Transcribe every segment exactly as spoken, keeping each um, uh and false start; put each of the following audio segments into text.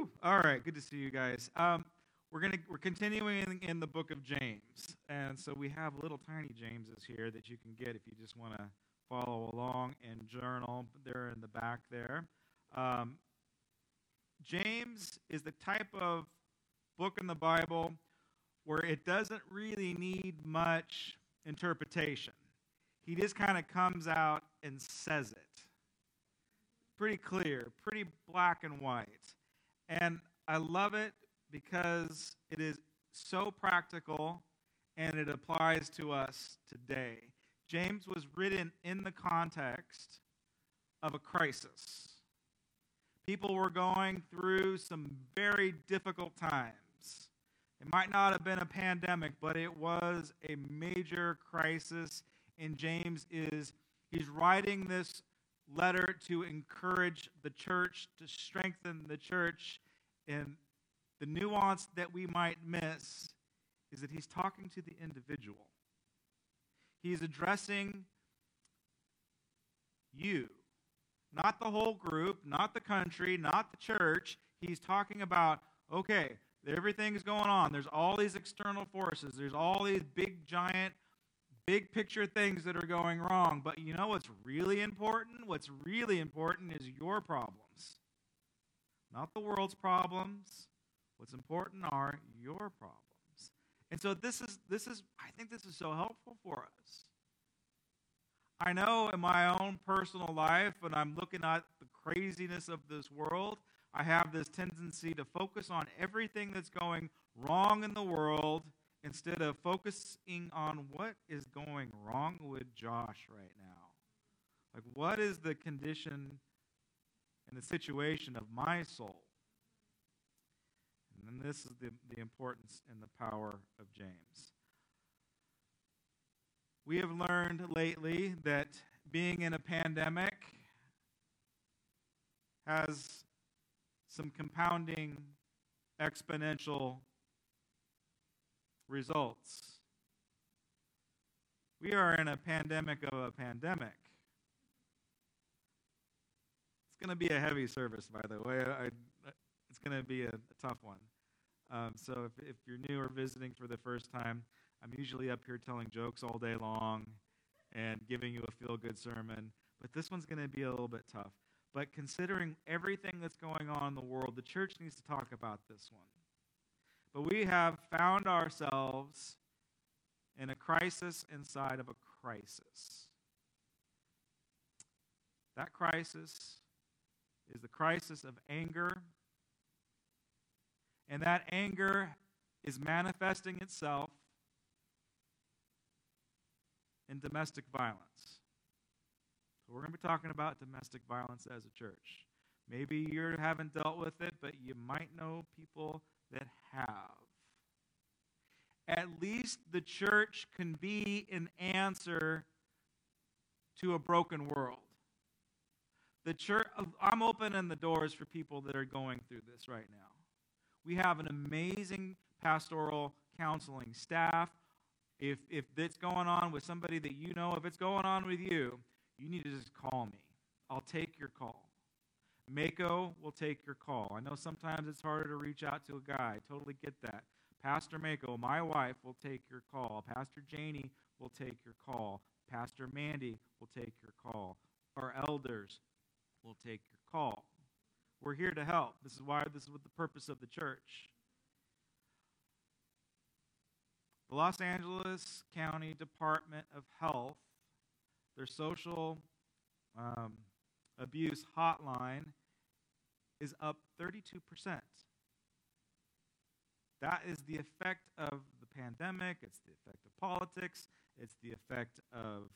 Woo! All right, good to see you guys. Um, we're gonna we're continuing in, in the book of James, and so we have little tiny Jameses here that you can get if you just want to follow along and journal. They're in the back there. Um, James is the type of book in the Bible where it doesn't really need much interpretation. He just kind of comes out and says it. Pretty clear, pretty black and white. And I love it because it is so practical and it applies to us today. James was written in the context of a crisis. People were going through some very difficult times. It might not have been a pandemic, but it was a major crisis. And James is, he's writing this letter to encourage the church, to strengthen the church. And the nuance that we might miss is that he's talking to the individual. He's addressing you. Not the whole group, not the country, not the church. He's talking about, okay, everything's going on. There's all these external forces. There's all these big, giant, big picture things that are going wrong. But you know what's really important? What's really important is your problems. Not the world's problems. What's important are your problems. And so this is, this is, I think this is so helpful for us. I know in my own personal life, when I'm looking at the craziness of this world, I have this tendency to focus on everything that's going wrong in the world instead of focusing on what is going wrong with Josh right now. Like, what is the condition and the situation of my soul? And then this is the, the importance and the power of James. We have learned lately that being in a pandemic has some compounding exponential results. We are in a pandemic of a pandemic. It's going to be a heavy service, by the way. I, I, it's going to be a, a tough one. Um, so if, if you're new or visiting for the first time, I'm usually up here telling jokes all day long and giving you a feel-good sermon, but this one's going to be a little bit tough. But considering everything that's going on in the world, the church needs to talk about this one. But we have found ourselves in a crisis inside of a crisis. That crisis is the crisis of anger, and that anger is manifesting itself and domestic violence. So we're going to be talking about domestic violence as a church. Maybe you haven't dealt with it, but you might know people that have. At least the church can be an answer to a broken world. The church, I'm opening the doors for people that are going through this right now. We have an amazing pastoral counseling staff. If if it's going on with somebody that you know, if it's going on with you, you need to just call me. I'll take your call. Mako will take your call. I know sometimes it's harder to reach out to a guy. I totally get that. Pastor Mako, my wife, will take your call. Pastor Janie will take your call. Pastor Mandy will take your call. Our elders will take your call. We're here to help. This is why this is what the purpose of the church. The Los Angeles County Department of Health, their social um, abuse hotline is up thirty-two percent. That is the effect of the pandemic. It's the effect of politics. It's the effect of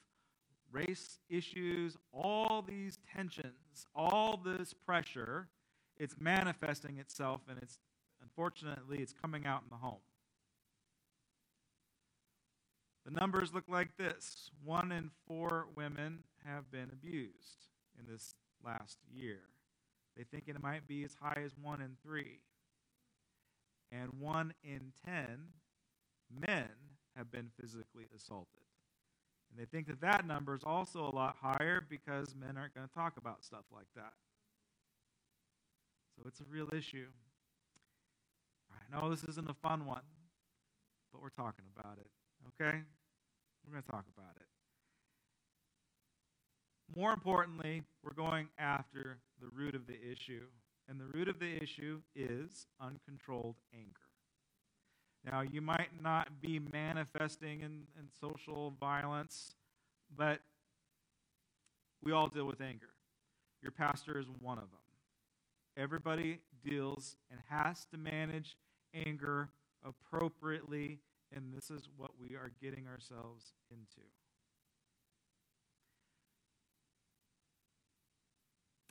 race issues. All these tensions, all this pressure, it's manifesting itself, and it's unfortunately, it's coming out in the home. The numbers look like this. One in four women have been abused in this last year. They think it might be as high as one in three. And one in ten men have been physically assaulted. And they think that that number is also a lot higher because men aren't going to talk about stuff like that. So it's a real issue. know this isn't a fun one, but we're talking about it, okay? We're going to talk about it. More importantly, we're going after the root of the issue. And the root of the issue is uncontrolled anger. Now, you might not be manifesting in, in social violence, but we all deal with anger. Your pastor is one of them. Everybody deals and has to manage anger appropriately, and this is what we are getting ourselves into.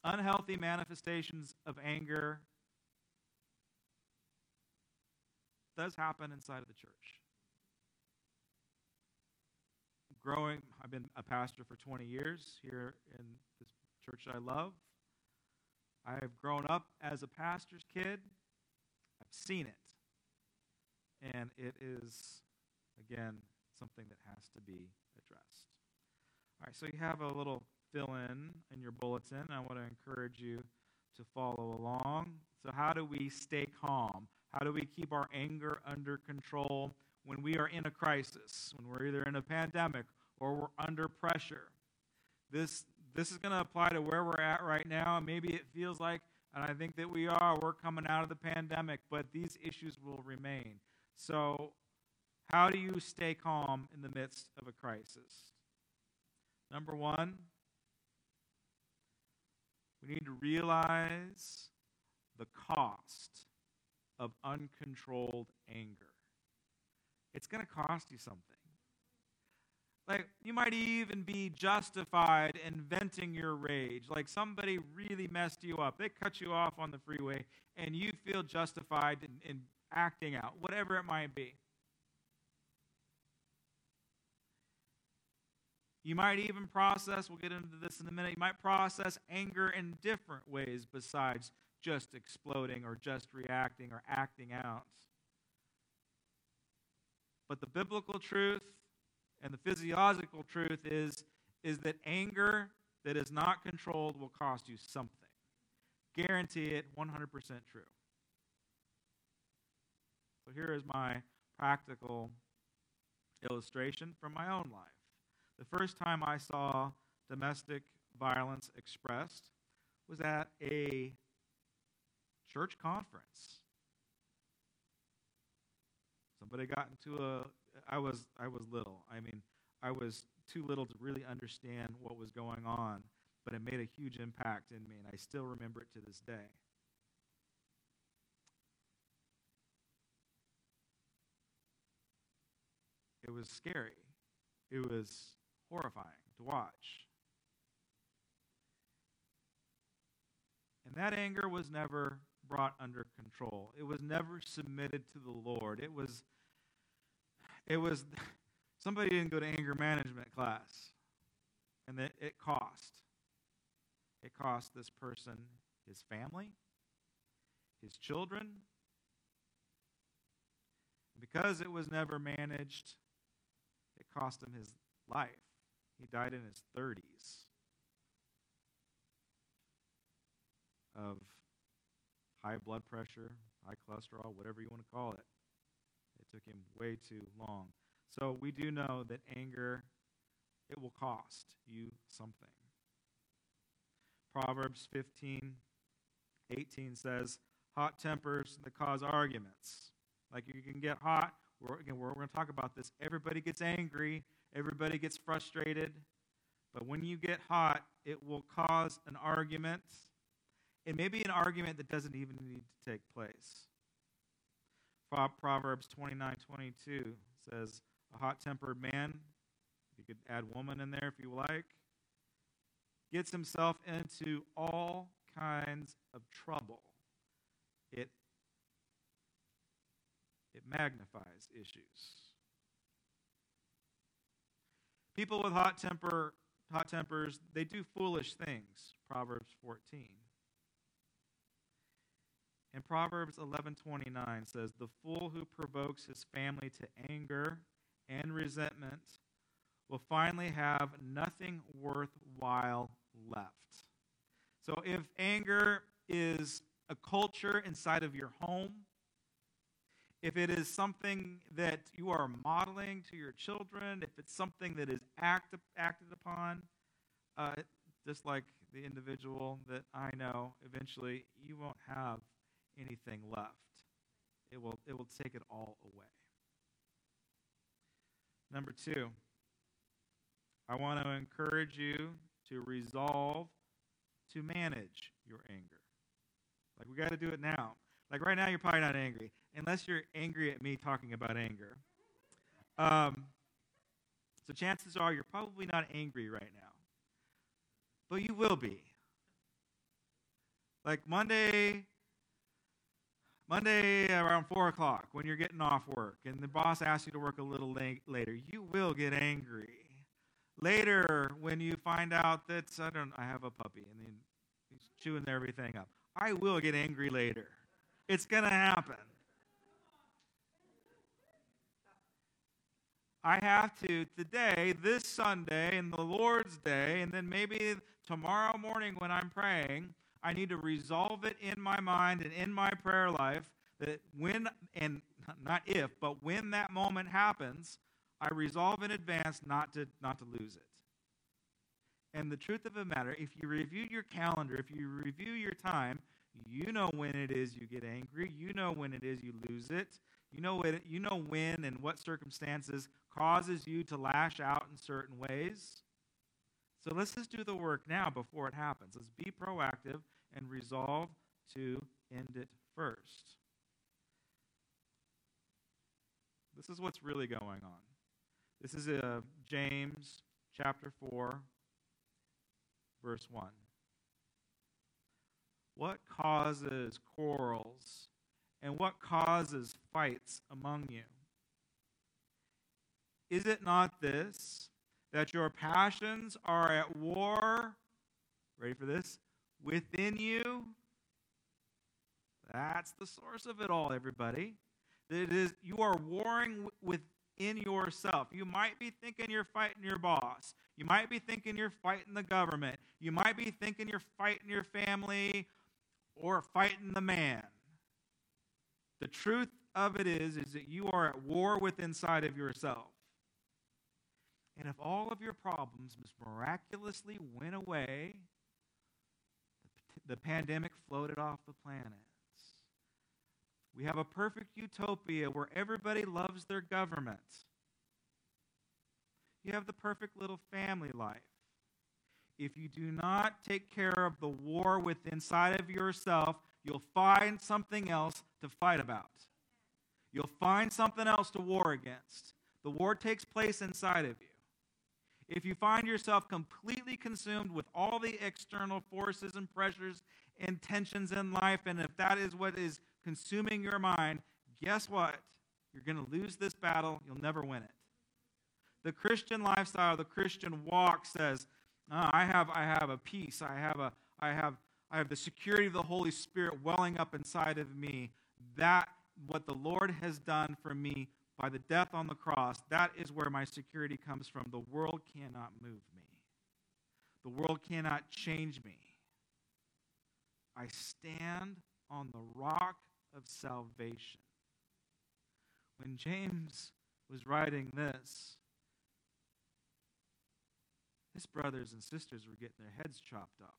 Unhealthy manifestations of anger does happen inside of the church. Growing, I've been a pastor for twenty years here in this church I love. I have grown up as a pastor's kid. I've seen it. And it is, again, something that has to be addressed. All right, so you have a little fill in in your bulletin. I want to encourage you to follow along. So how do we stay calm? How do we keep our anger under control when we are in a crisis, when we're either in a pandemic or we're under pressure? This this is going to apply to where we're at right now. Maybe it feels like, and I think that we are, we're coming out of the pandemic, but these issues will remain. So how do you stay calm in the midst of a crisis? Number one, we need to realize the cost of uncontrolled anger. It's going to cost you something. Like, you might even be justified in venting your rage. Like, somebody really messed you up. They cut you off on the freeway, and you feel justified in, in acting out, whatever it might be. You might even process, we'll get into this in a minute, you might process anger in different ways besides just exploding or just reacting or acting out. But the biblical truth and the physiological truth is, is that anger that is not controlled will cost you something. Guarantee it, one hundred percent true. So here is my practical illustration from my own life. The first time I saw domestic violence expressed was at a church conference. Somebody got into a, I was I was little. I mean, I was too little to really understand what was going on, but it made a huge impact in me, and I still remember it to this day. It was scary. It was horrifying to watch. And that anger was never brought under control. It was never submitted to the Lord. It was, it was, somebody didn't go to anger management class. And it, it cost. It cost this person his family, his children. Because it was never managed, it cost him his life. He died in his thirties of high blood pressure, high cholesterol, whatever you want to call it. It took him way too long. So we do know that anger, it will cost you something. Proverbs fifteen eighteen says, hot tempers that cause arguments. Like, you can get hot. We're, again, we're, we're going to talk about this. Everybody gets angry. Everybody gets frustrated. But when you get hot, it will cause an argument. It may be an argument that doesn't even need to take place. Proverbs twenty-nine twenty-two says, a hot-tempered man, you could add woman in there if you like, gets himself into all kinds of trouble. It It magnifies issues. People with hot temper, hot tempers, they do foolish things, Proverbs fourteen. And Proverbs eleven twenty-nine says, the fool who provokes his family to anger and resentment will finally have nothing worthwhile left. So if anger is a culture inside of your home, if it is something that you are modeling to your children, if it's something that is act, acted upon, uh, just like the individual that I know, eventually you won't have anything left. It will, it will take it all away. Number two, I want to encourage you to resolve to manage your anger. Like, we got to do it now. Like, right now, you're probably not angry, unless you're angry at me talking about anger. Um, so chances are you're probably not angry right now, but you will be. Like Monday, Monday around four o'clock, when you're getting off work and the boss asks you to work a little later, you will get angry. Later, when you find out that I don't, I have a puppy and then he's chewing everything up, I will get angry later. It's going to happen. I have to today, this Sunday, and the Lord's Day, and then maybe tomorrow morning when I'm praying, I need to resolve it in my mind and in my prayer life that when, and not if, but when that moment happens, I resolve in advance not to not to lose it. And the truth of the matter, if you review your calendar, if you review your time, you know when it is you get angry. You know when it is you lose it. You know it, you know when and what circumstances causes you to lash out in certain ways. So let's just do the work now before it happens. Let's be proactive and resolve to end it first. This is what's really going on. This is uh, James chapter four, verse one. What causes quarrels and what causes fights among you? Is it not this, that your passions are at war, ready for this, within you? That's the source of it all, everybody. It is, you are warring within yourself. You might be thinking you're fighting your boss. You might be thinking you're fighting the government. You might be thinking you're fighting your family or fighting the man. The truth of it is, is that you are at war with inside of yourself. And if all of your problems miraculously went away, the pandemic floated off the planets. We have a perfect utopia where everybody loves their government. You have the perfect little family life. If you do not take care of the war within inside of yourself, you'll find something else to fight about. You'll find something else to war against. The war takes place inside of you. If you find yourself completely consumed with all the external forces and pressures and tensions in life, and if that is what is consuming your mind, guess what? You're going to lose this battle. You'll never win it. The Christian lifestyle, the Christian walk says, oh, I have I have a peace. I have a I have I have the security of the Holy Spirit welling up inside of me. That what the Lord has done for me by the death on the cross, that is where my security comes from. The world cannot move me. The world cannot change me. I stand on the rock of salvation. When James was writing this, his brothers and sisters were getting their heads chopped off.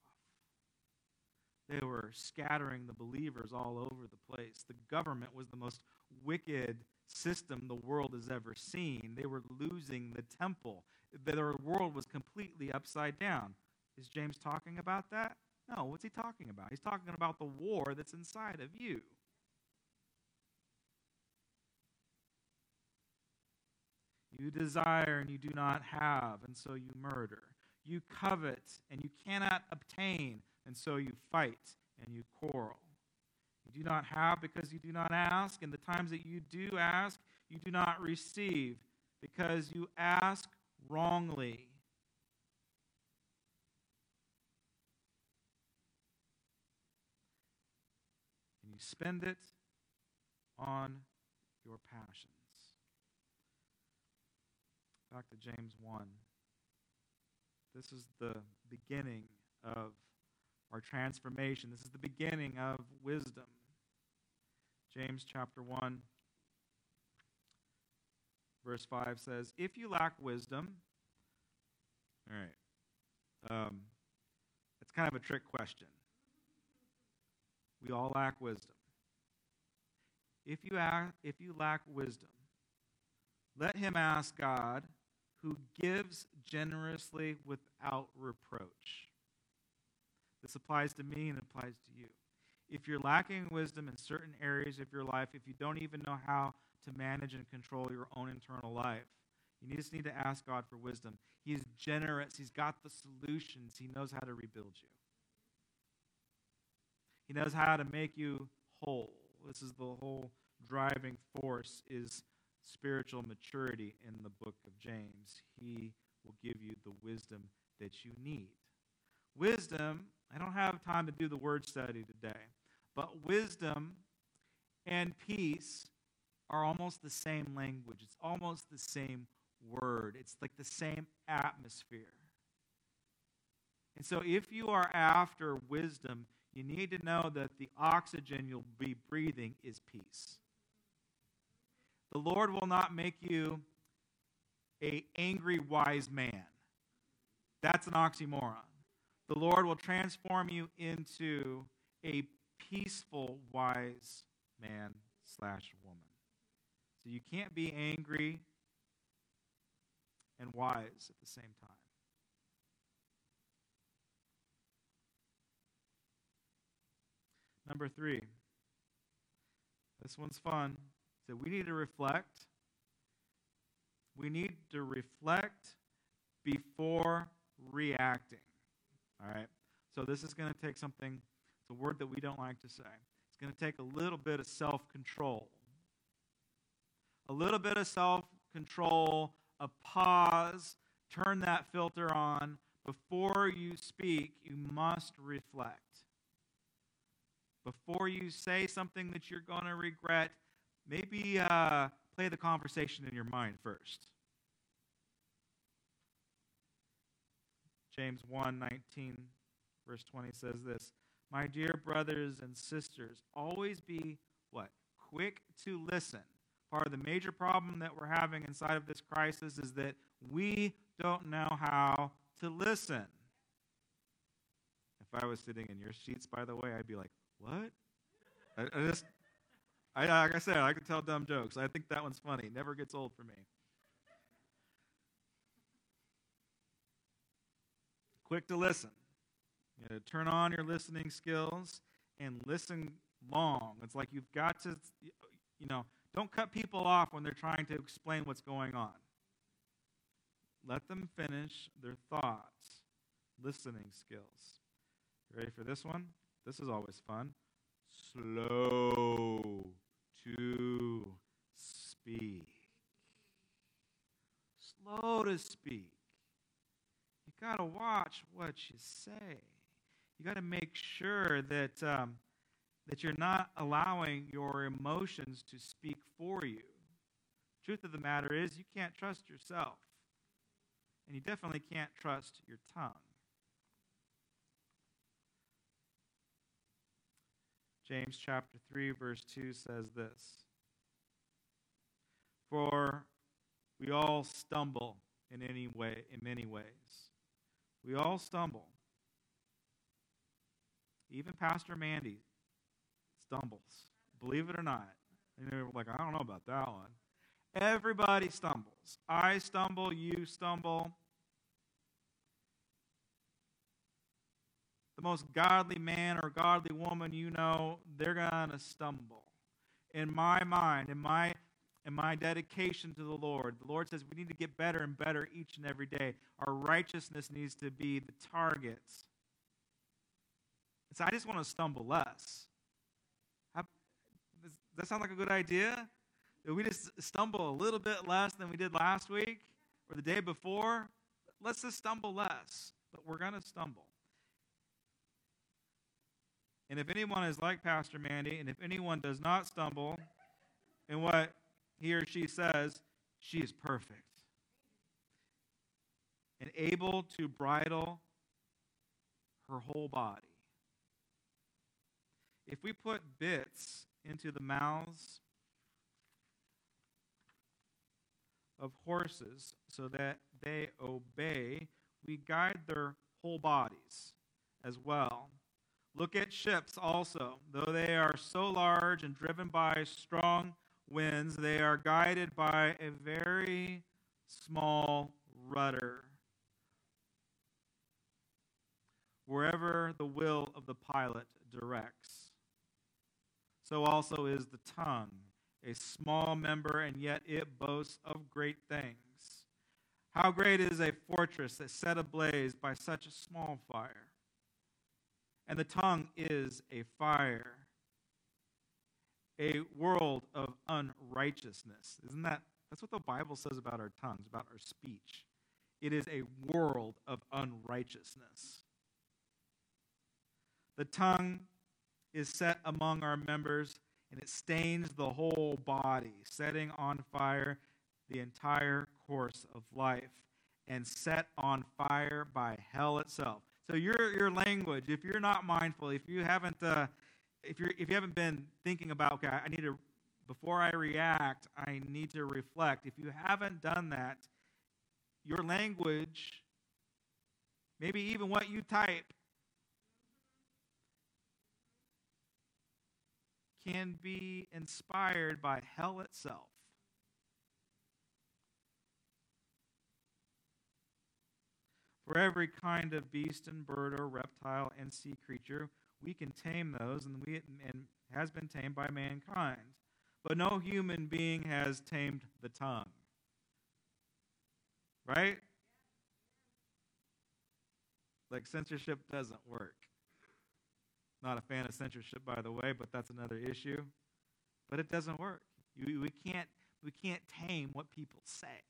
They were scattering the believers all over the place. The government was the most wicked system the world has ever seen. They were losing the temple. Their world was completely upside down. Is James talking about that? No, what's he talking about? He's talking about the war that's inside of you. You desire and you do not have, and so you murder. You covet and you cannot obtain, and so you fight and you quarrel. You do not have because you do not ask, and the times that you do ask, you do not receive because you ask wrongly. And you spend it on your passions. Back to James one. This is the beginning of our transformation. This is the beginning of wisdom. James chapter one, Verse five says, if you lack wisdom, all right, um, it's kind of a trick question. We all lack wisdom. If you, ask, if you lack wisdom, let him ask God, who gives generously without reproach. This applies to me and it applies to you. If you're lacking wisdom in certain areas of your life, if you don't even know how to manage and control your own internal life, you just need to ask God for wisdom. He is generous. He's got the solutions. He knows how to rebuild you. He knows how to make you whole. This is the whole driving force is spiritual maturity in the book of James. He will give you the wisdom that you need. Wisdom, I don't have time to do the word study today, but wisdom and peace are almost the same language. It's almost the same word. It's like the same atmosphere. And so if you are after wisdom, you need to know that the oxygen you'll be breathing is peace. The Lord will not make you an angry wise man. That's an oxymoron. The Lord will transform you into a peaceful wise man slash woman. So you can't be angry and wise at the same time. Number three, this one's fun. So we need to reflect. We need to reflect before reacting. All right? So this is going to take something, it's a word that we don't like to say. It's going to take a little bit of self-control. A little bit of self-control, a pause, turn that filter on. Before you speak, you must reflect. Before you say something that you're going to regret, maybe uh, play the conversation in your mind first. James one nineteen, verse twenty says this, my dear brothers and sisters, always be, what? Quick to listen. Part of the major problem that we're having inside of this crisis is that we don't know how to listen. If I was sitting in your seats, by the way, I'd be like, what? I, I just, I, like I said, I can tell dumb jokes. I think that one's funny. It never gets old for me. Quick to listen. You know, turn on your listening skills and listen long. It's like you've got to, you know, don't cut people off when they're trying to explain what's going on. Let them finish their thoughts. Listening skills. You ready for this one? This is always fun. Slow to speak. Slow to speak. You got to watch what you say. You got to make sure that um, that you're not allowing your emotions to speak for you. Truth of the matter is, you can't trust yourself. And you definitely can't trust your tongue. James chapter three, verse two says this, for we all stumble in any way, in many ways. We all stumble. Even Pastor Mandy stumbles, believe it or not. And they're like, I don't know about that one. Everybody stumbles. I stumble, you stumble. The most godly man or godly woman you know, they're going to stumble. In my mind, in my in my dedication to the Lord, the Lord says we need to get better and better each and every day. Our righteousness needs to be the target. So I just want to stumble less. How, does that sound like a good idea? If we just stumble a little bit less than we did last week or the day before, let's just stumble less. But we're going to stumble. And if anyone is like Pastor Mandy, and if anyone does not stumble in what he or she says, she is perfect and able to bridle her whole body. If we put bits into the mouths of horses so that they obey. We guide their whole bodies as well. Look at ships also. Though they are so large and driven by strong winds, they are guided by a very small rudder, wherever the will of the pilot directs. So also is the tongue, a small member, and yet it boasts of great things. How great is a fortress that's set ablaze by such a small fire? And the tongue is a fire, a world of unrighteousness. Isn't that, that's what the Bible says about our tongues, about our speech. It is a world of unrighteousness. The tongue is set among our members, and it stains the whole body, setting on fire the entire course of life, and set on fire by hell itself. So your your language, if you're not mindful, if you haven't, uh, if you if you haven't been thinking about, okay, I need to, before I react, I need to reflect. If you haven't done that, your language, maybe even what you type, can be inspired by hell itself. For every kind of beast and bird or reptile and sea creature, we can tame those, and we and has been tamed by mankind. But no human being has tamed the tongue. Right? Like, censorship doesn't work. Not a fan of censorship, by the way, but that's another issue. But it doesn't work. You, we can't we can't tame what people say.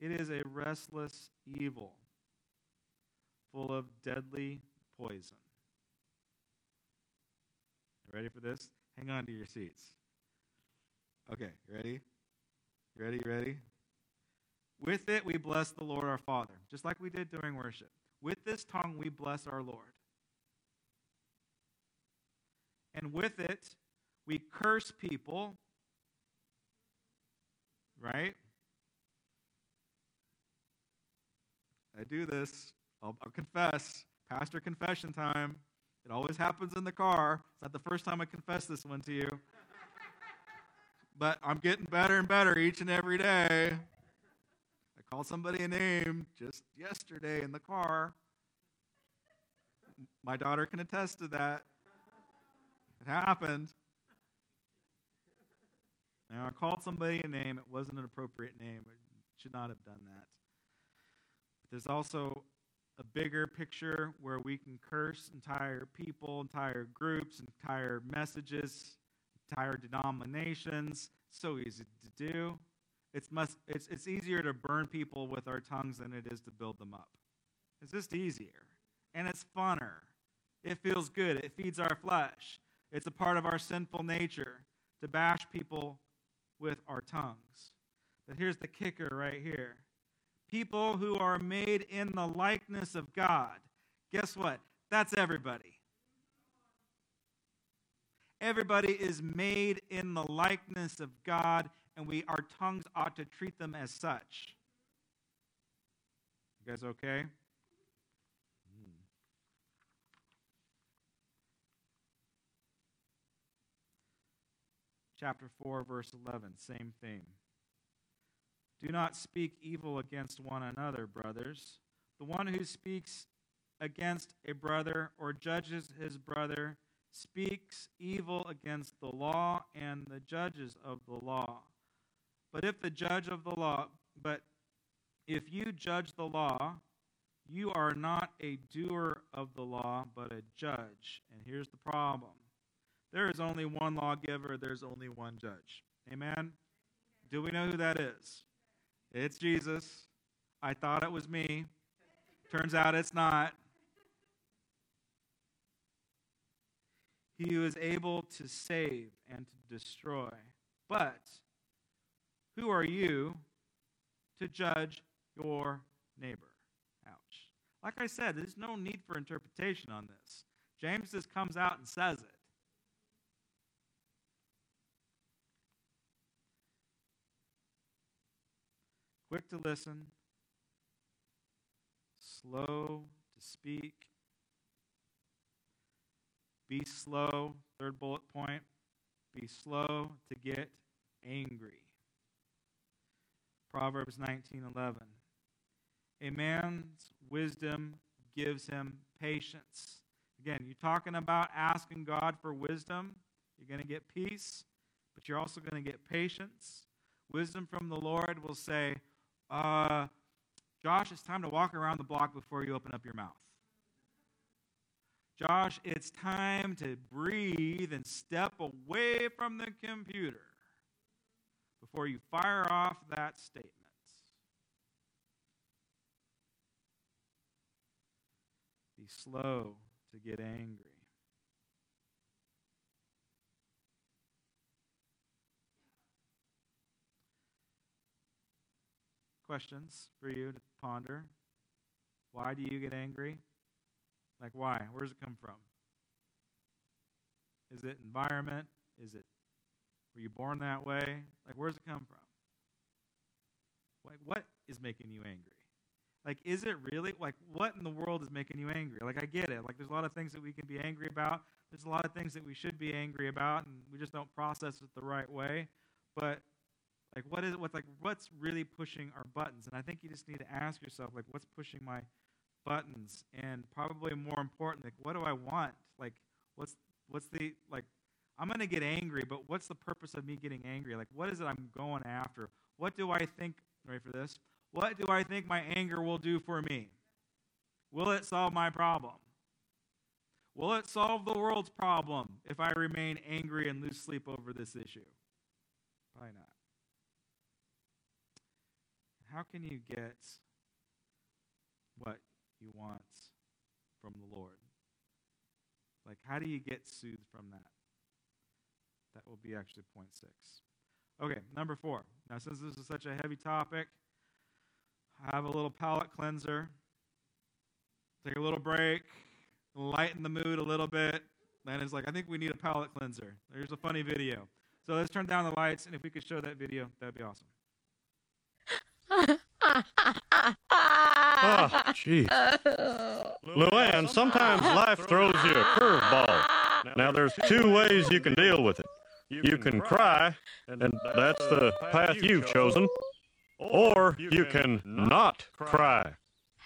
It is a restless evil, full of deadly poison. You ready for this? Hang on to your seats. Okay, ready? Ready, ready? With it we bless the Lord our Father, just like we did during worship. With this tongue we bless our Lord. And with it we curse people, right? I do this. I'll, I'll confess. Pastor confession time. It always happens in the car. It's not the first time I confess this one to you. But I'm getting better and better each and every day. I called somebody a name just yesterday in the car. My daughter can attest to that. It happened. Now, I called somebody a name. It wasn't an appropriate name. I should not have done that. There's also a bigger picture where we can curse entire people, entire groups, entire messages, entire denominations. So easy to do. It's must. It's it's easier to burn people with our tongues than it is to build them up. It's just easier, and it's funner. It feels good. It feeds our flesh. It's a part of our sinful nature to bash people with our tongues. But here's the kicker right here. People who are made in the likeness of God. Guess what? That's everybody. Everybody is made in the likeness of God, and we our tongues ought to treat them as such. You guys okay? Chapter four, verse eleven, same theme. Do not speak evil against one another, brothers. The one who speaks against a brother or judges his brother speaks evil against the law and the judges of the law. But if the judge of the law, but if you judge the law, you are not a doer of the law, but a judge. And here's the problem. There is only one lawgiver, there's only one judge. Amen? Do we know who that is? It's Jesus. I thought it was me. Turns out it's not. He who is able to save and to destroy. But who are you to judge your neighbor? Ouch. Like I said, there's no need for interpretation on this. James just comes out and says it. Quick to listen, slow to speak, be slow, third bullet point, be slow to get angry. Proverbs nineteen eleven. A man's wisdom gives him patience. Again, you're talking about asking God for wisdom. You're going to get peace, but you're also going to get patience. Wisdom from the Lord will say, uh, Josh, it's time to walk around the block before you open up your mouth. Josh, it's time to breathe and step away from the computer before you fire off that statement. Be slow to get angry. Questions for you to ponder. Why do you get angry? Like why? Where does it come from? Is it environment? Is it were you born that way? Like, where does it come from? Like, what is making you angry? Like, is it really? Like, what in the world is making you angry? Like, I get it. Like, there's a lot of things that we can be angry about. There's a lot of things that we should be angry about, and we just don't process it the right way. But, like, what is it? What's, like, what's really pushing our buttons? And I think you just need to ask yourself, like, what's pushing my buttons? And probably more important, like, what do I want? Like, what's what's the, like, I'm going to get angry, but what's the purpose of me getting angry? Like, what is it I'm going after? What do I think, ready for this? What do I think my anger will do for me? Will it solve my problem? Will it solve the world's problem if I remain angry and lose sleep over this issue? Probably not. How can you get what you want from the Lord? Like, how do you get soothed from that? That will be actually point six. Okay, number four. Now, since this is such a heavy topic, I have a little palate cleanser. Take a little break, lighten the mood a little bit. Then it's like, I think we need a palate cleanser. There's a funny video. So let's turn down the lights, and if we could show that video, that would be awesome. Oh, jeez. Luann, sometimes life throws you a curveball. Now, there's two ways you can deal with it. You can cry, and that's the path you've chosen, or you can not cry.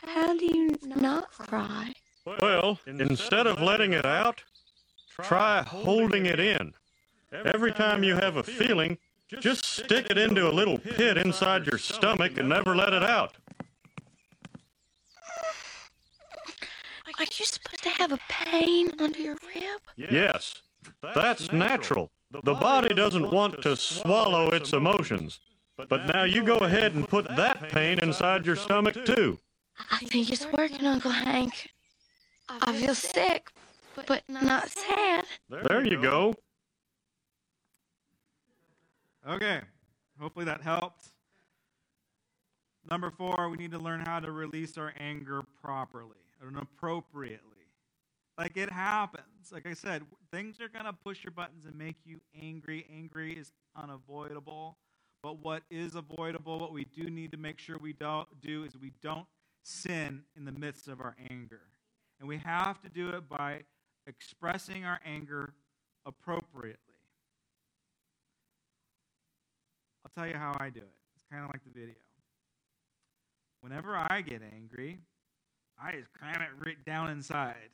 How do you not cry? Well, instead of letting it out, try holding it in. Every time you have a feeling, just stick it into a little pit inside your stomach and never let it out. Are you supposed to have a pain under your rib? Yes, that's natural. The body doesn't want to swallow its emotions. But now you go ahead and put that pain inside your stomach, too. I think it's working, Uncle Hank. I feel sick, but not sad. There you go. Okay, hopefully that helped. Number four, we need to learn how to release our anger properly. And appropriately. Like, it happens. Like I said, things are going to push your buttons and make you angry. Angry is unavoidable. But what is avoidable, what we do need to make sure we don't do is we don't sin in the midst of our anger. And we have to do it by expressing our anger appropriately. I'll tell you how I do it. It's kind of like the video. Whenever I get angry, I just cram it right down inside.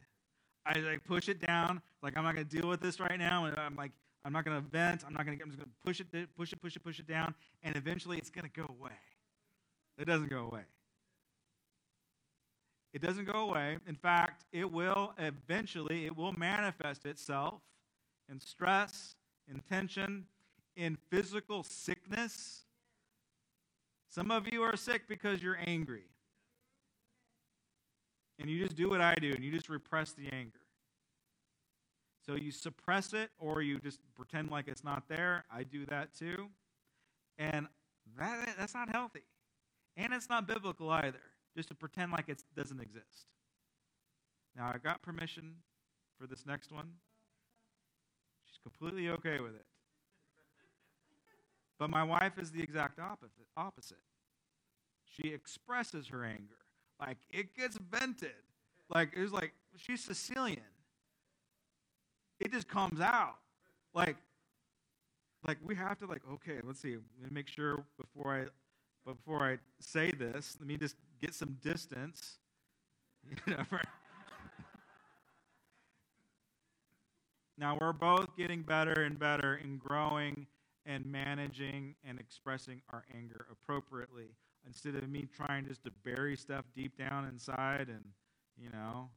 I like push it down. Like, I'm not gonna deal with this right now. And I'm like, I'm not gonna vent. I'm not gonna. I'm just gonna push it, push it, push it, push it down. And eventually, it's gonna go away. It doesn't go away. It doesn't go away. In fact, it will eventually. It will manifest itself in stress, in tension, in physical sickness. Some of you are sick because you're angry. And you just do what I do, and you just repress the anger. So you suppress it, or you just pretend like it's not there. I do that too. And that that's not healthy. And it's not biblical either, just to pretend like it doesn't exist. Now, I got permission for this next one? She's completely okay with it. But my wife is the exact opposite. She expresses her anger. Like, it gets vented. Like, it was like, she's Sicilian. It just comes out. Like, like we have to, like, okay, let's see. Let me make sure before I before I say this, let me just get some distance. You know, for now, we're both getting better and better in growing and managing and expressing our anger appropriately, instead of me trying just to bury stuff deep down inside and, you know,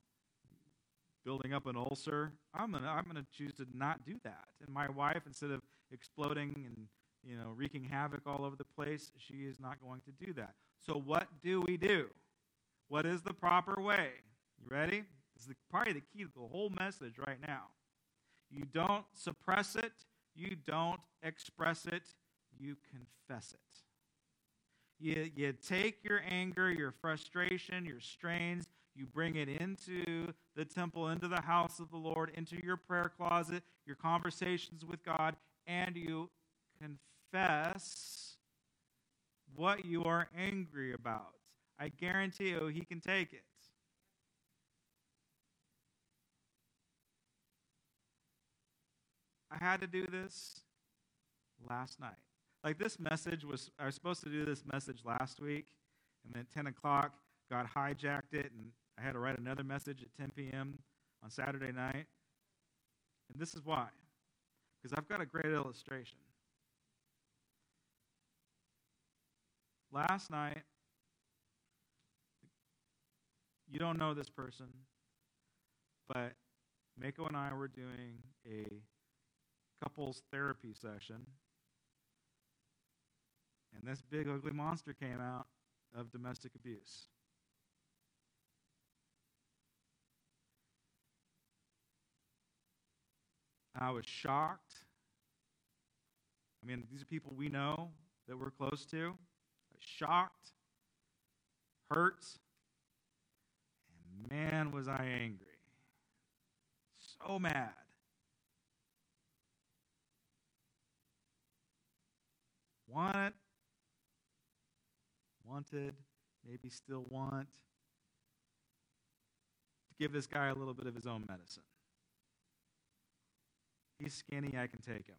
building up an ulcer. I'm gonna I'm gonna choose to not do that. And my wife, instead of exploding and, you know, wreaking havoc all over the place, she is not going to do that. So what do we do? What is the proper way? You ready? This is the, probably the key to the whole message right now. You don't suppress it. You don't express it. You confess it. You, you take your anger, your frustration, your strains, you bring it into the temple, into the house of the Lord, into your prayer closet, your conversations with God, and you confess what you are angry about. I guarantee you, he can take it. I had to do this last night. Like, this message was, I was supposed to do this message last week, and then at ten o'clock, God hijacked it, and I had to write another message at ten p.m. on Saturday night. And this is why. Because I've got a great illustration. Last night, you don't know this person, but Mako and I were doing a couples therapy session, and this big ugly monster came out of domestic abuse. I was shocked. I mean, these are people we know that we're close to. I was shocked, hurt, and man, was I angry. So mad. Want, wanted, maybe still want, to give this guy a little bit of his own medicine. He's skinny, I can take him.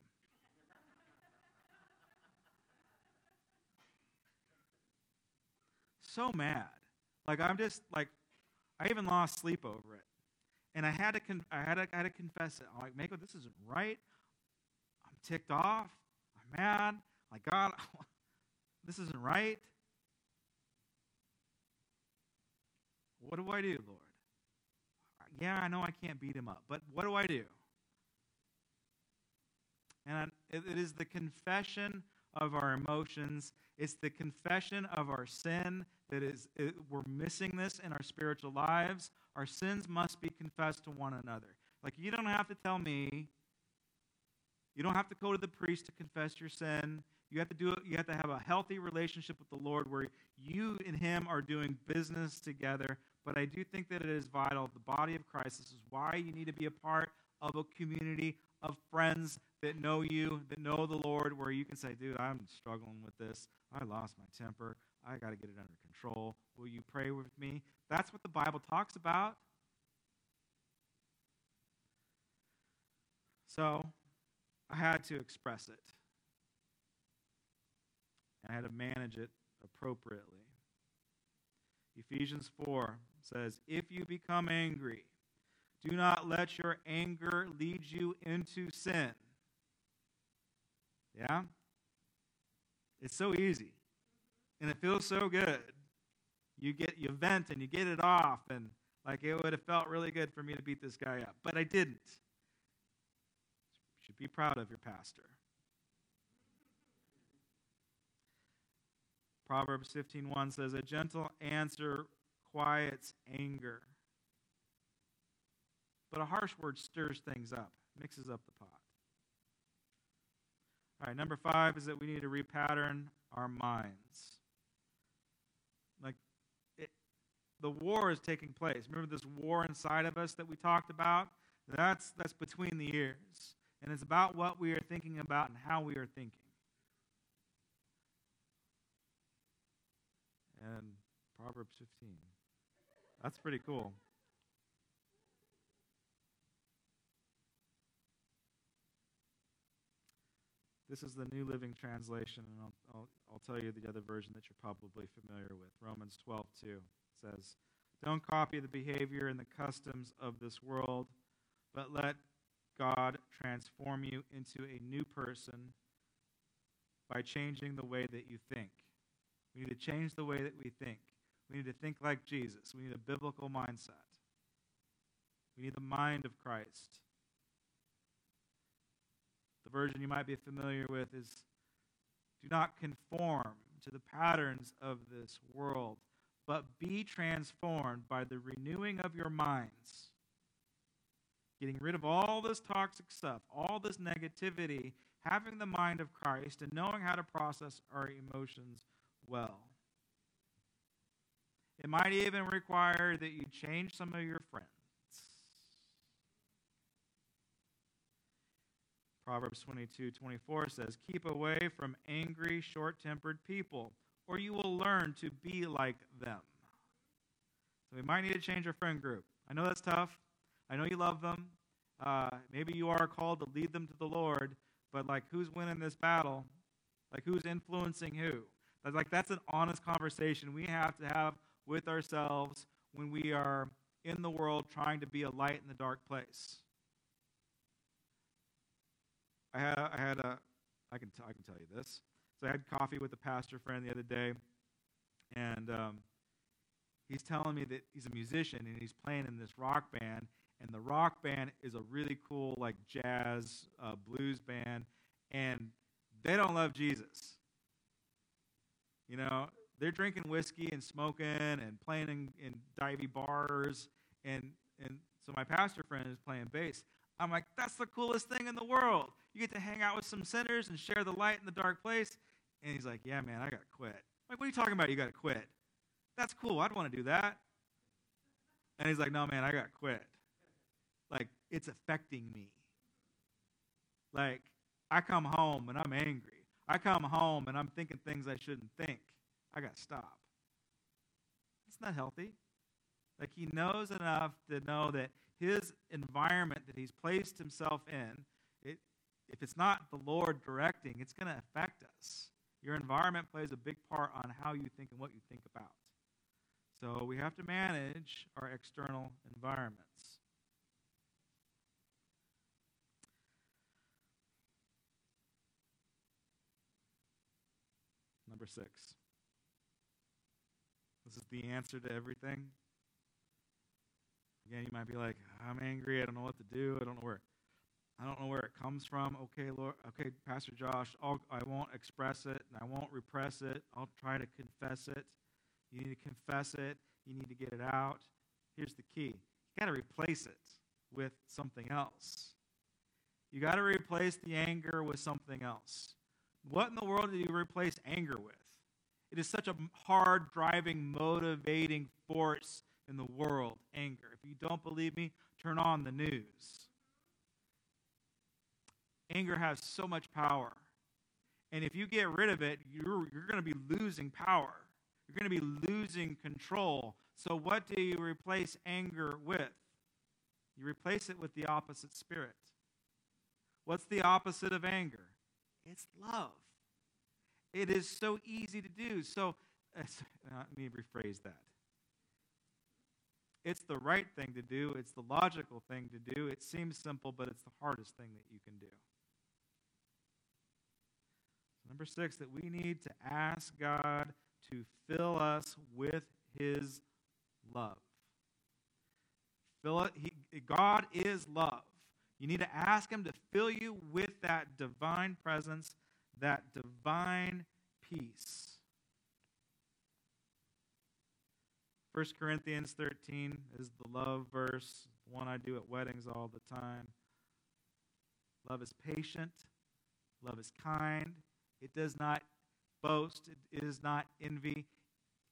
So mad. Like, I'm just, like, I even lost sleep over it. And I had to, con- I had to, I had to confess it. I'm like, Mako, this isn't right. I'm ticked off. I'm mad. Like, God, this isn't right. What do I do, Lord? Yeah, I know I can't beat him up, but what do I do? And it, it is the confession of our emotions. It's the confession of our sin that is, it, we're missing this in our spiritual lives. Our sins must be confessed to one another. Like, you don't have to tell me. You don't have to go to the priest to confess your sin. You have to do it. You have to have a healthy relationship with the Lord where you and him are doing business together. But I do think that it is vital, the body of Christ. This is why you need to be a part of a community of friends that know you, that know the Lord, where you can say, dude, I'm struggling with this. I lost my temper. I got to get it under control. Will you pray with me? That's what the Bible talks about. So I had to express it. And I had to manage it appropriately. Ephesians four says, if you become angry, do not let your anger lead you into sin. Yeah? It's so easy. And it feels so good. You get you vent and you get it off, and like, it would have felt really good for me to beat this guy up. But I didn't. You should be proud of your pastor. Proverbs fifteen one says, a gentle answer quiets anger, but a harsh word stirs things up, mixes up the pot. All right, number five is that we need to repattern our minds. Like, it, the war is taking place. Remember this war inside of us that we talked about? That's, that's between the ears. And it's about what we are thinking about and how we are thinking. And Proverbs fifteen. That's pretty cool. This is the New Living Translation, and I'll, I'll, I'll tell you the other version that you're probably familiar with. Romans twelve two says, "Don't copy the behavior and the customs of this world, but let God transform you into a new person by changing the way that you think." We need to change the way that we think. We need to think like Jesus. We need a biblical mindset. We need the mind of Christ. The version you might be familiar with is, "Do not conform to the patterns of this world, but be transformed by the renewing of your minds." Getting rid of all this toxic stuff, all this negativity, having the mind of Christ, and knowing how to process our emotions well. It might even require that you change some of your friends. Proverbs twenty-two twenty-four says, "Keep away from angry, short-tempered people, or you will learn to be like them." So we might need to change our friend group. I know that's tough. I know you love them. Uh, maybe you are called to lead them to the Lord, but like, who's winning this battle? Like, who's influencing who? That's like that's an honest conversation we have to have with ourselves when we are in the world trying to be a light in the dark place. I had I had a I can t- I can tell you this. So I had coffee with a pastor friend the other day, and um, he's telling me that he's a musician and he's playing in this rock band, and the rock band is a really cool like jazz uh, blues band, and they don't love Jesus. You know, they're drinking whiskey and smoking and playing in, in divey bars, and and so my pastor friend is playing bass. I'm like, that's the coolest thing in the world. You get to hang out with some sinners and share the light in the dark place. And he's like, yeah, man, I got to quit. I'm like, what are you talking about? You got to quit. That's cool. I'd want to do that. And he's like, no, man, I got to quit. Like, it's affecting me. Like, I come home and I'm angry. I come home and I'm thinking things I shouldn't think. I got to stop. It's not healthy. Like, he knows enough to know that his environment that he's placed himself in, it, if it's not the Lord directing, it's going to affect us. Your environment plays a big part on how you think and what you think about. So we have to manage our external environments. Number six. This is the answer to everything. Again, you might be like, I'm angry. I don't know what to do. I don't know where. I don't know where it comes from. Okay, Lord. Okay, Pastor Josh. I'll, I won't express it, and I won't repress it. I'll try to confess it. You need to confess it. You need to get it out. Here's the key: you got to replace it with something else. You got to replace the anger with something else. What in the world do you replace anger with? It is such a hard driving, motivating force in the world, anger. If you don't believe me, turn on the news. Anger has so much power. And if you get rid of it, you're, you're going to be losing power. You're going to be losing control. So what do you replace anger with? You replace it with the opposite spirit. What's the opposite of anger? It's love. It is so easy to do. So uh, let me rephrase that. It's the right thing to do. It's the logical thing to do. It seems simple, but it's the hardest thing that you can do. So number six, that we need to ask God to fill us with his love. Fill it, he, God is love. You need to ask him to fill you with that divine presence, that divine peace. First Corinthians thirteen is the love verse, one I do at weddings all the time. Love is patient. Love is kind. It does not boast. It is not envy.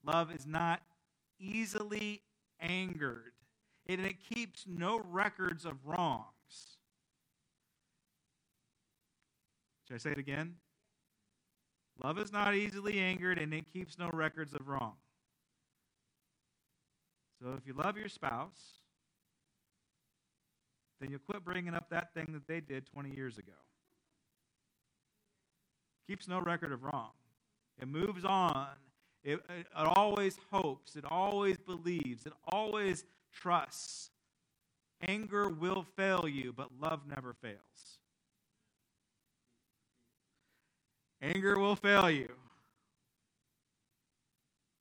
Love is not easily angered. and it keeps no records of wrongs. Should I say it again? Love is not easily angered, and it keeps no records of wrong. So if you love your spouse, then you'll quit bringing up that thing that they did twenty years ago. Keeps no record of wrong. It moves on. It, it, it always hopes. It always believes. It always trusts. Anger will fail you, but love never fails. Anger will fail you,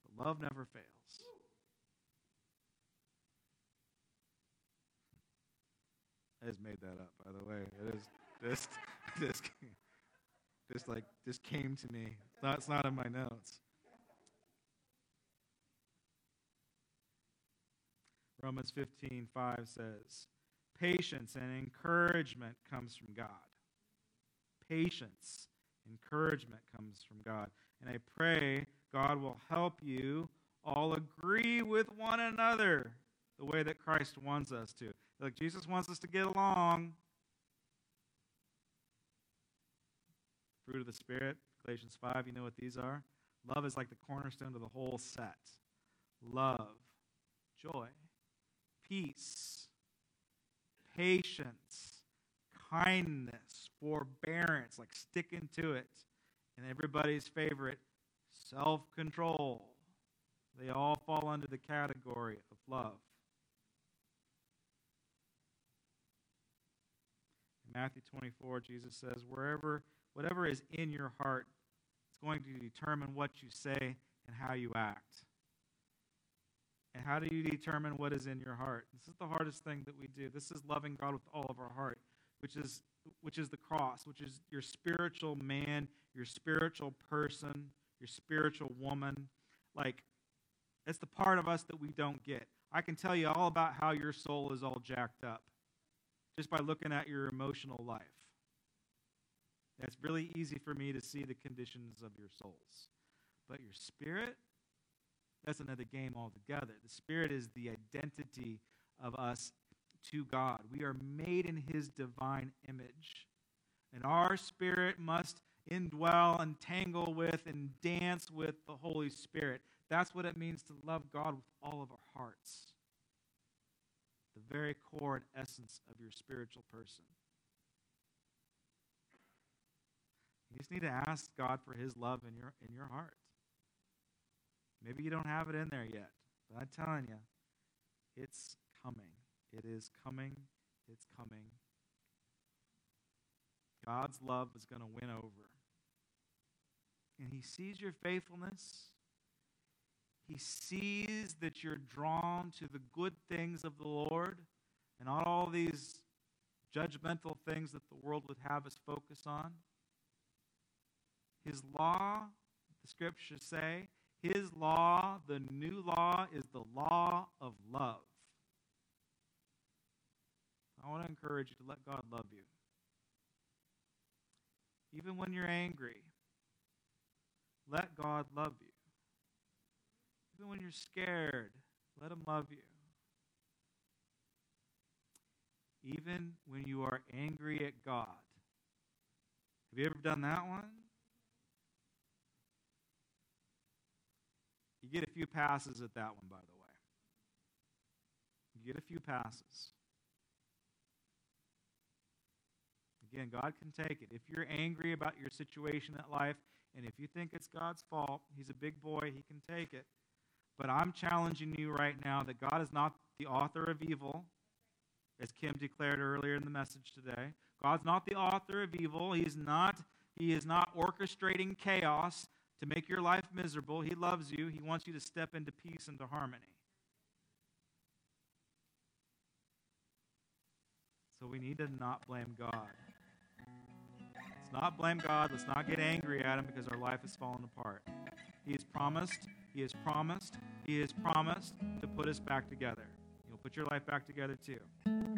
but love never fails. I just made that up, by the way. It is just, just, just like, just came to me. It's not, it's not in my notes. Romans fifteen five says, "Patience and encouragement comes from God." Patience, encouragement comes from God. And I pray God will help you all agree with one another the way that Christ wants us to. Look, Jesus wants us to get along. Fruit of the Spirit, Galatians five, you know what these are? Love is like the cornerstone to the whole set. Love, joy, peace, patience, kindness, forbearance, like sticking to it, and everybody's favorite, self-control. They all fall under the category of love. In Matthew twenty-four, Jesus says, "Wherever, whatever is in your heart, it's going to determine what you say and how you act." And how do you determine what is in your heart? This is the hardest thing that we do. This is loving God with all of our heart, which is which is the cross, which is your spiritual man, your spiritual person, your spiritual woman. Like, it's the part of us that we don't get. I can tell you all about how your soul is all jacked up just by looking at your emotional life. It's really easy for me to see the conditions of your souls. But your spirit, that's another game altogether. The Spirit is the identity of us to God. We are made in His divine image. And our spirit must indwell and tangle with and dance with the Holy Spirit. That's what it means to love God with all of our hearts. The very core and essence of your spiritual person. You just need to ask God for His love in your, in your heart. Maybe you don't have it in there yet, but I'm telling you, it's coming. It is coming. It's coming. God's love is going to win over. And He sees your faithfulness. He sees that you're drawn to the good things of the Lord and not all these judgmental things that the world would have us focus on. His law, the Scriptures say, His law, the new law, is the law of love. I want to encourage you to let God love you. Even when you're angry, let God love you. Even when you're scared, let Him love you. Even when you are angry at God. Have you ever done that one? You get a few passes at that one, by the way. You get a few passes. Again, God can take it. If you're angry about your situation in life, and if you think it's God's fault, He's a big boy, He can take it. But I'm challenging you right now that God is not the author of evil, as Kim declared earlier in the message today. God's not the author of evil. He's not, He is not orchestrating chaos to make your life miserable. He loves you. He wants you to step into peace and to harmony. So we need to not blame God. Let's not blame God. Let's not get angry at Him because our life is falling apart. He has promised, He has promised, He has promised to put us back together. He'll put your life back together too.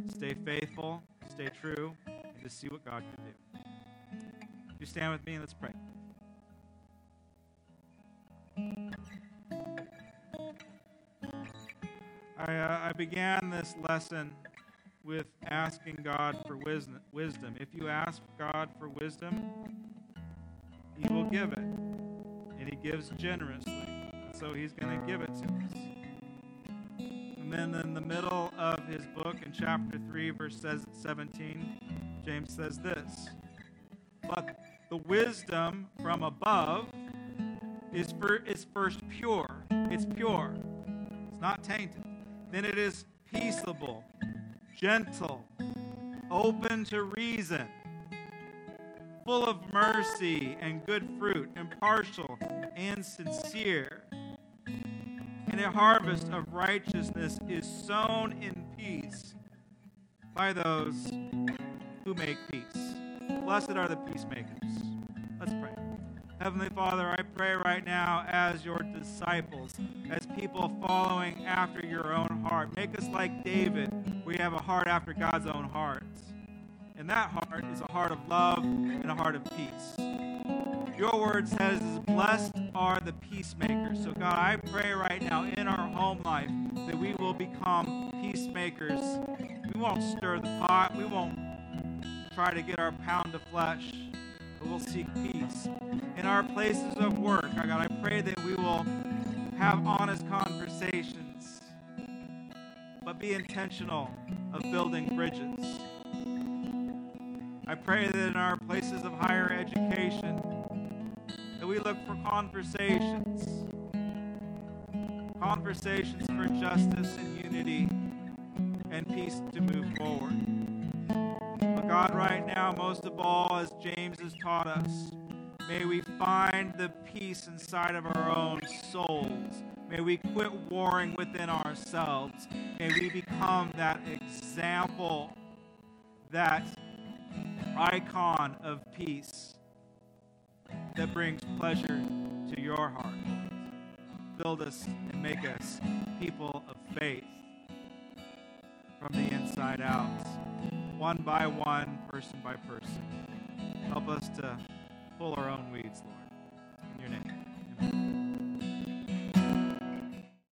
Stay faithful, stay true, and just see what God can do. You stand with me and let's pray. I, uh, I began this lesson with asking God for wisdom. Wisdom. If you ask God for wisdom, He will give it, and He gives generously. So He's going to give it to us. And then in the middle of his book, in chapter three, verse seventeen, James says this: "But the wisdom from above is for, is first pure. It's pure. It's not tainted. Then it is peaceable, gentle, open to reason, full of mercy and good fruit, impartial and sincere. And a harvest of righteousness is sown in peace by those who make peace. Blessed are the peacemakers." Let's pray. Heavenly Father, I pray right now as your disciples, as people following after your own heart. Make us like David. We have a heart after God's own heart. And that heart is a heart of love and a heart of peace. Your word says, blessed are the peacemakers. So God, I pray right now in our home life that we will become peacemakers. We won't stir the pot. We won't try to get our pound of flesh, but we'll seek peace. In our places of work, God, I pray that we will have honest conversations, but be intentional of building bridges. I pray that in our places of higher education, that we look for conversations, conversations for justice and unity and peace to move forward. But God, right now, most of all, as James has taught us, may we find the peace inside of our own souls. May we quit warring within ourselves. May we become that example, that icon of peace that brings pleasure to your heart. Build us and make us people of faith from the inside out, one by one, person by person. Help us to pull our own weeds, Lord. In your name.